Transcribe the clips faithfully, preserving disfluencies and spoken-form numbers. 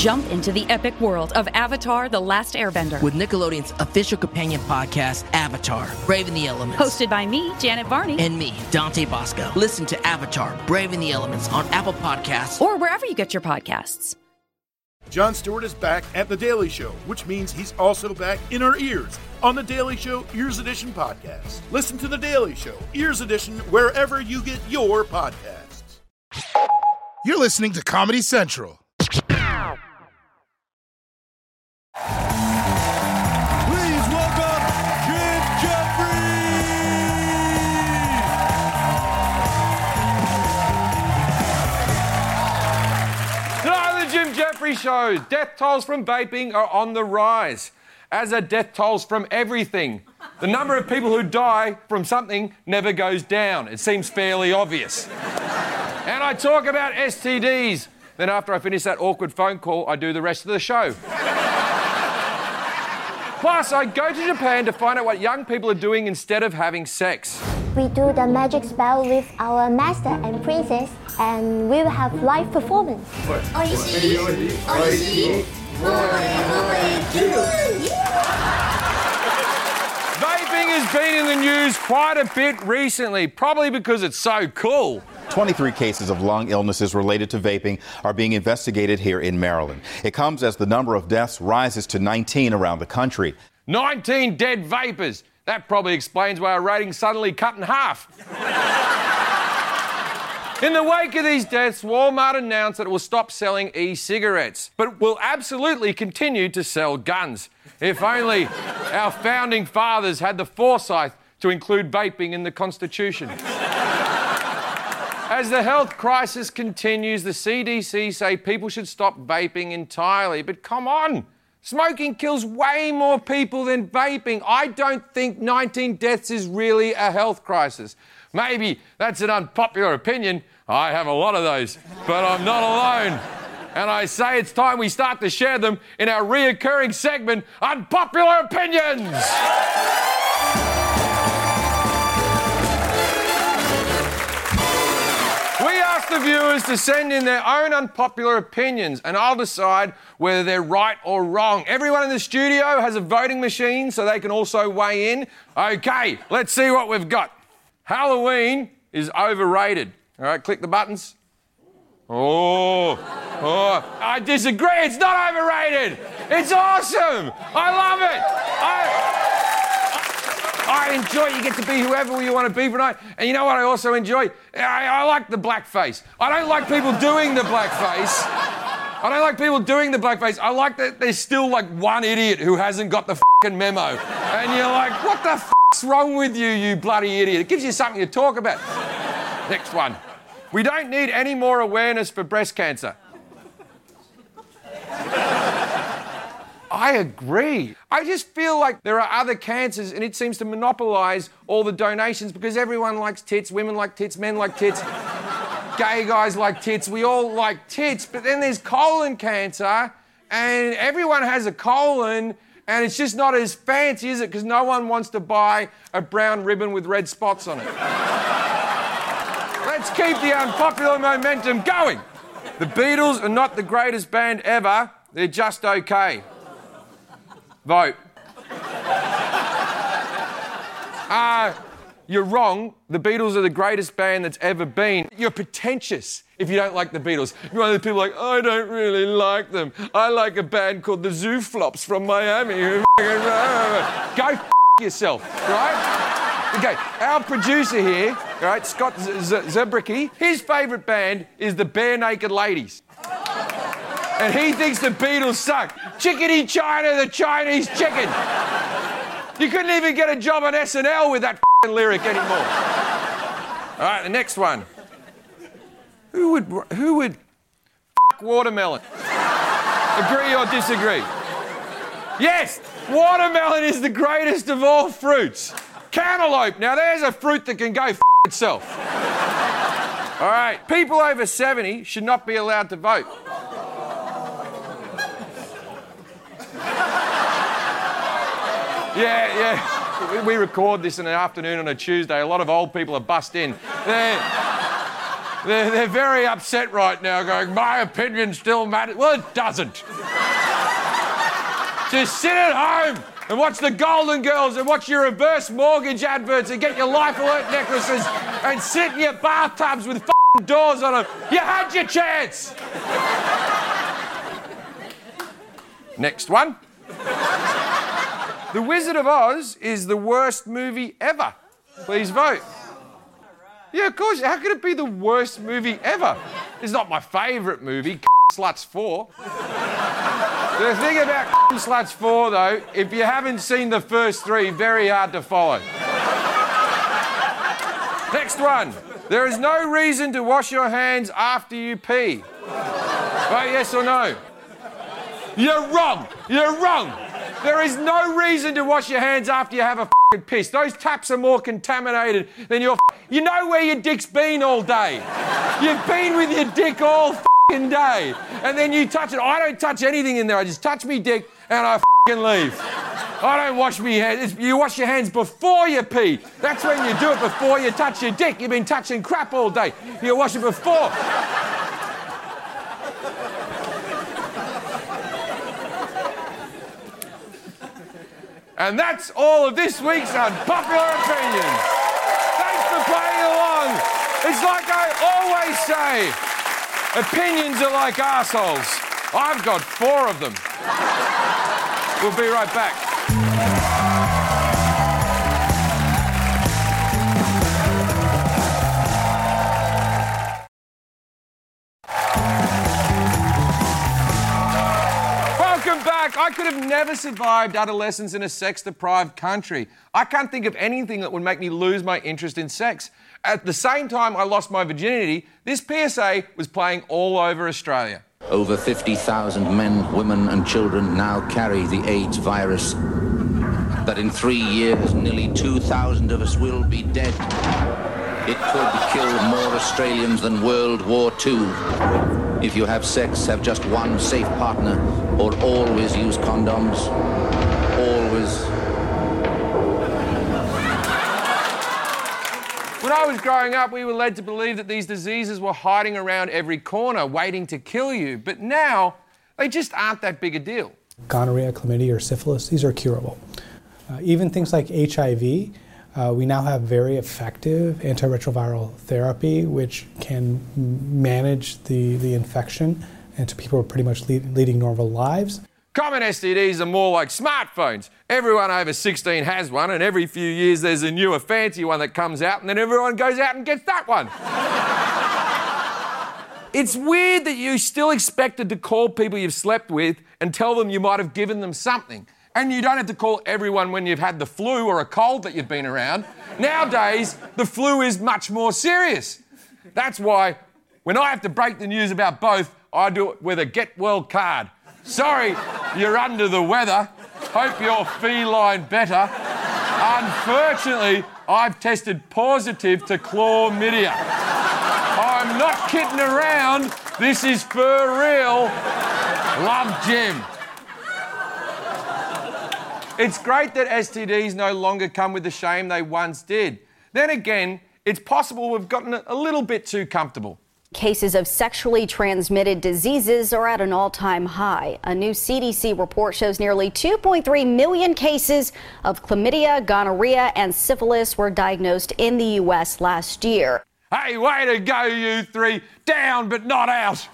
Jump into the epic world of Avatar: The Last Airbender with Nickelodeon's official companion podcast, Avatar: Braving the Elements. Hosted by me, Janet Varney. And me, Dante Bosco. Listen to Avatar: Braving the Elements on Apple Podcasts or wherever you get your podcasts. Jon Stewart is back at The Daily Show, which means he's also back in our ears on The Daily Show Ears Edition podcast. Listen to The Daily Show Ears Edition wherever you get your podcasts. You're listening to Comedy Central. Show, death tolls from vaping are on the rise, as are death tolls from everything. The number of people who die from something never goes down. It seems fairly obvious. And I talk about S T Ds. Then after I finish that awkward phone call, I do the rest of the show. Plus, I go to Japan to find out what young people are doing instead of having sex. We do the magic spell with our master and princess, and we will have live performance. Vaping has been in the news quite a bit recently, probably because it's so cool. twenty-three cases of lung illnesses related to vaping are being investigated here in Maryland. It comes as the number of deaths rises to nineteen around the country. nineteen dead vapers. That probably explains why our ratings suddenly cut in half. In the wake of these deaths, Walmart announced that it will stop selling e-cigarettes, but will absolutely continue to sell guns. If only our founding fathers had the foresight to include vaping in the Constitution. As the health crisis continues, the C D C say people should stop vaping entirely, but come on. Smoking kills way more people than vaping. I don't think nineteen deaths is really a health crisis. Maybe that's an unpopular opinion. I have a lot of those, but I'm not alone. And I say it's time we start to share them in our reoccurring segment, Unpopular Opinions. The viewers to send in their own unpopular opinions, and I'll decide whether they're right or wrong. Everyone in the studio has a voting machine so they can also weigh in. Okay, let's see what we've got. Halloween is overrated. All right, click the buttons. Oh, oh, I disagree. It's not overrated. It's awesome. I love it. I... I enjoy you get to be whoever you want to be for night. And you know what I also enjoy? I, I like the blackface. I don't like people doing the blackface. I don't like people doing the blackface. I like that there's still, like, one idiot who hasn't got the f***ing memo. And you're like, what the f***'s wrong with you, you bloody idiot? It gives you something to talk about. Next one. We don't need any more awareness for breast cancer. I agree. I just feel like there are other cancers and it seems to monopolise all the donations because everyone likes tits, women like tits, men like tits, gay guys like tits, we all like tits. But then there's colon cancer and everyone has a colon and it's just not as fancy, is it? Because no one wants to buy a brown ribbon with red spots on it. Let's keep the unpopular momentum going. The Beatles are not the greatest band ever. They're just okay. Vote. uh, you're wrong. The Beatles are the greatest band that's ever been. You're pretentious if you don't like the Beatles. You're one of the people like, I don't really like them. I like a band called the Zoo Flops from Miami. Go f*** yourself, right? Okay, our producer here, right, Scott Zebricky, his favourite band is the Bare Naked Ladies. And he thinks the Beatles suck. Chickadee China, the Chinese chicken. You couldn't even get a job on S N L with that f***ing lyric anymore. All right, the next one. Who would who would f*** watermelon? Agree or disagree? Yes, watermelon is the greatest of all fruits. Cantaloupe. Now there's a fruit that can go f*** itself. All right, people over seventy should not be allowed to vote. Yeah, yeah. We record this in the afternoon on a Tuesday. A lot of old people are bussed in. They're, They're, they're very upset right now, going, my opinion still matters. Well, it doesn't. Just sit at home and watch the Golden Girls and watch your reverse mortgage adverts and get your Life Alert necklaces and sit in your bathtubs with f***ing doors on them. You had your chance! Next one. The Wizard of Oz is the worst movie ever. Please vote. Yeah, of course. How could it be the worst movie ever? It's not my favourite movie, Sluts four. The thing about Sluts four, though, if you haven't seen the first three, very hard to follow. Next one. There is no reason to wash your hands after you pee. Vote yes or no. You're wrong. You're wrong. There is no reason to wash your hands after you have a f***ing piss. Those taps are more contaminated than your f***. You know where your dick's been all day. You've been with your dick all f***ing day. And then you touch it. I don't touch anything in there. I just touch me dick and I f***ing leave. I don't wash me hands. You wash your hands before you pee. That's when you do it, before you touch your dick. You've been touching crap all day. You wash it before. And that's all of this week's Unpopular Opinions. Thanks for playing along. It's like I always say, opinions are like arseholes. I've got four of them. We'll be right back. I could have never survived adolescence in a sex-deprived country. I can't think of anything that would make me lose my interest in sex. At the same time I lost my virginity, this P S A was playing all over Australia. Over fifty thousand men, women and children now carry the AIDS virus. But in three years, nearly two thousand of us will be dead. It could kill more Australians than World War Two. If you have sex, have just one safe partner, or always use condoms. Always. When I was growing up, we were led to believe that these diseases were hiding around every corner, waiting to kill you. But now, they just aren't that big a deal. Gonorrhea, chlamydia, or syphilis, these are curable. Uh, even things like H I V, Uh, we now have very effective antiretroviral therapy, which can manage the, the infection, and so people are pretty much lead, leading normal lives. Common S T Ds are more like smartphones. Everyone over sixteen has one, and every few years there's a newer fancy one that comes out, and then everyone goes out and gets that one. It's weird that you're still expected to call people you've slept with and tell them you might have given them something. And you don't have to call everyone when you've had the flu or a cold that you've been around. Nowadays, the flu is much more serious. That's why when I have to break the news about both, I do it with a get well card. Sorry, you're under the weather. Hope you're feline better. Unfortunately, I've tested positive to chlamydia. I'm not kidding around. This is for real. Love, Jim. It's great that S T Ds no longer come with the shame they once did. Then again, it's possible we've gotten a little bit too comfortable. Cases of sexually transmitted diseases are at an all-time high. A new C D C report shows nearly two point three million cases of chlamydia, gonorrhea and syphilis were diagnosed in the U S last year. Hey, way to go, you three. Down but not out.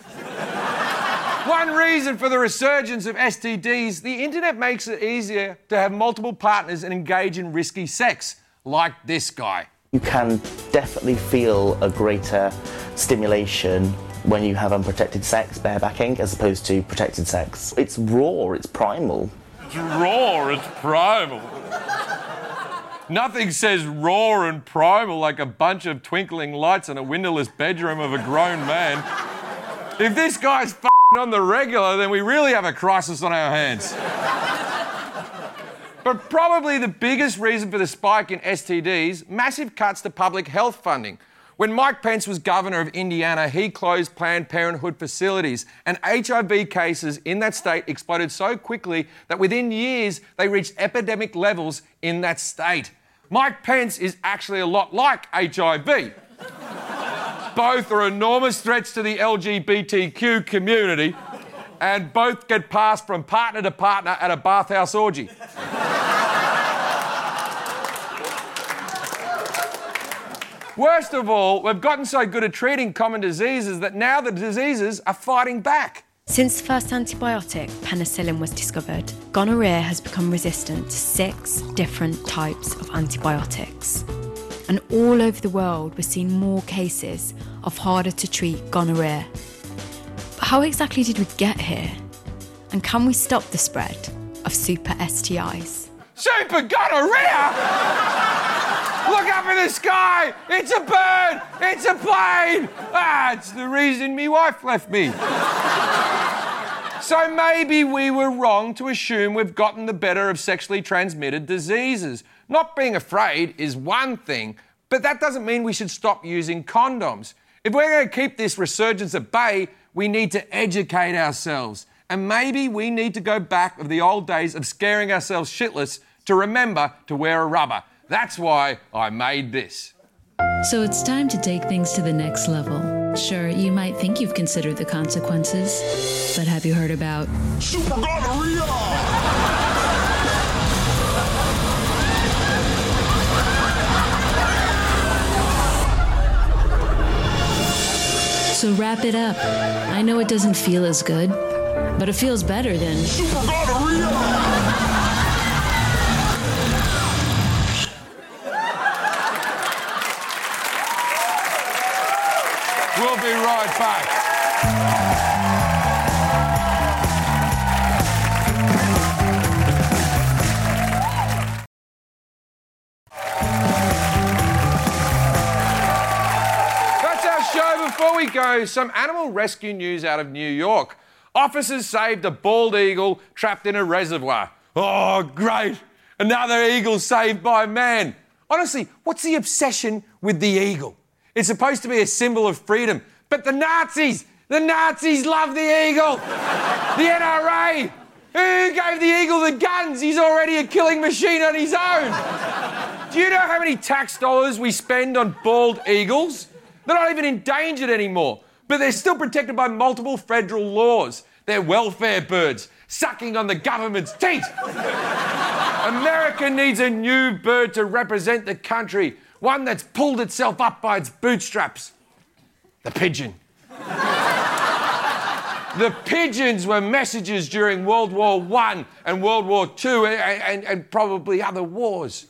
One reason for the resurgence of S T Ds, the internet makes it easier to have multiple partners and engage in risky sex, like this guy. You can definitely feel a greater stimulation when you have unprotected sex, barebacking, as opposed to protected sex. It's raw, it's primal. It's raw, it's primal. Nothing says raw and primal like a bunch of twinkling lights in a windowless bedroom of a grown man. If this guy's f- on the regular, then we really have a crisis on our hands. But probably the biggest reason for the spike in S T Ds, massive cuts to public health funding. When Mike Pence was governor of Indiana, he closed Planned Parenthood facilities, and H I V cases in that state exploded so quickly that within years they reached epidemic levels in that state. Mike Pence is actually a lot like H I V. Both are enormous threats to the L G B T Q community, and both get passed from partner to partner at a bathhouse orgy. Worst of all, we've gotten so good at treating common diseases that now the diseases are fighting back. Since the first antibiotic, penicillin, was discovered, gonorrhea has become resistant to six different types of antibiotics. And all over the world, we're seeing more cases of harder-to-treat gonorrhea. But how exactly did we get here? And can we stop the spread of super S T Is? Super gonorrhea? Look up in the sky! It's a bird! It's a plane! Ah, it's the reason me wife left me. So maybe we were wrong to assume we've gotten the better of sexually transmitted diseases. Not being afraid is one thing, but that doesn't mean we should stop using condoms. If we're going to keep this resurgence at bay, we need to educate ourselves. And maybe we need to go back to the old days of scaring ourselves shitless to remember to wear a rubber. That's why I made this. So it's time to take things to the next level. Sure, you might think you've considered the consequences, but have you heard about super gonorrhea? So wrap it up. I know it doesn't feel as good, but it feels better than super gonorrhea. We'll be right back. That's our show. Before we go, some animal rescue news out of New York. Officers saved a bald eagle trapped in a reservoir. Oh, great. Another eagle saved by man. Honestly, what's the obsession with the eagle? It's supposed to be a symbol of freedom. But the Nazis, the Nazis love the eagle. The N R A. Who gave the eagle the guns? He's already a killing machine on his own. Do you know how many tax dollars we spend on bald eagles? They're not even endangered anymore, but they're still protected by multiple federal laws. They're welfare birds, sucking on the government's teat. America needs a new bird to represent the country. One that's pulled itself up by its bootstraps. The pigeon. The pigeons were messengers during World War One and World War Two and, and, and probably other wars.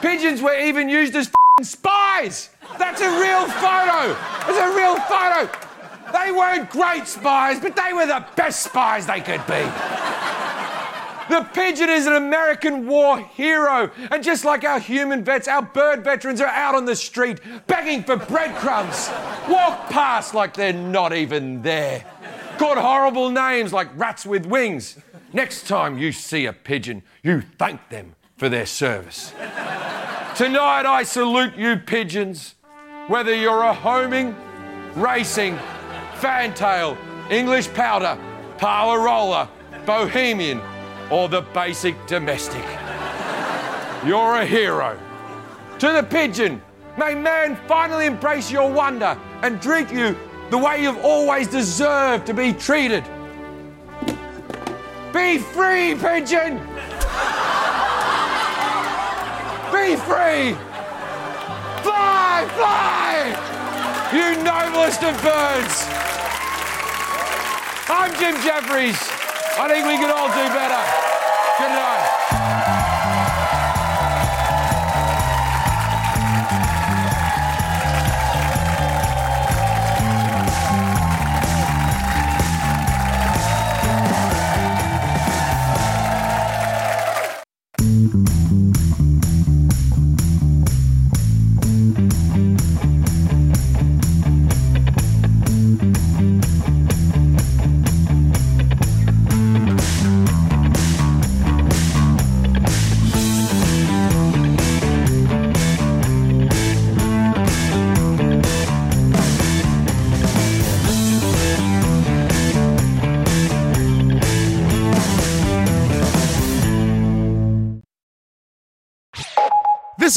Pigeons were even used as f***ing spies. That's a real photo. That's a real photo. They weren't great spies, but they were the best spies they could be. The pigeon is an American war hero. And just like our human vets, our bird veterans are out on the street begging for breadcrumbs. Walk past like they're not even there. Called horrible names like rats with wings. Next time you see a pigeon, you thank them for their service. Tonight I salute you pigeons. Whether you're a homing, racing, fantail, English powder, power roller, bohemian, or the basic domestic. You're a hero. To the pigeon, may man finally embrace your wonder and treat you the way you've always deserved to be treated. Be free, pigeon! Be free! Fly, fly! You noblest of birds! I'm Jim Jeffries. I think we could all do better. Good night. This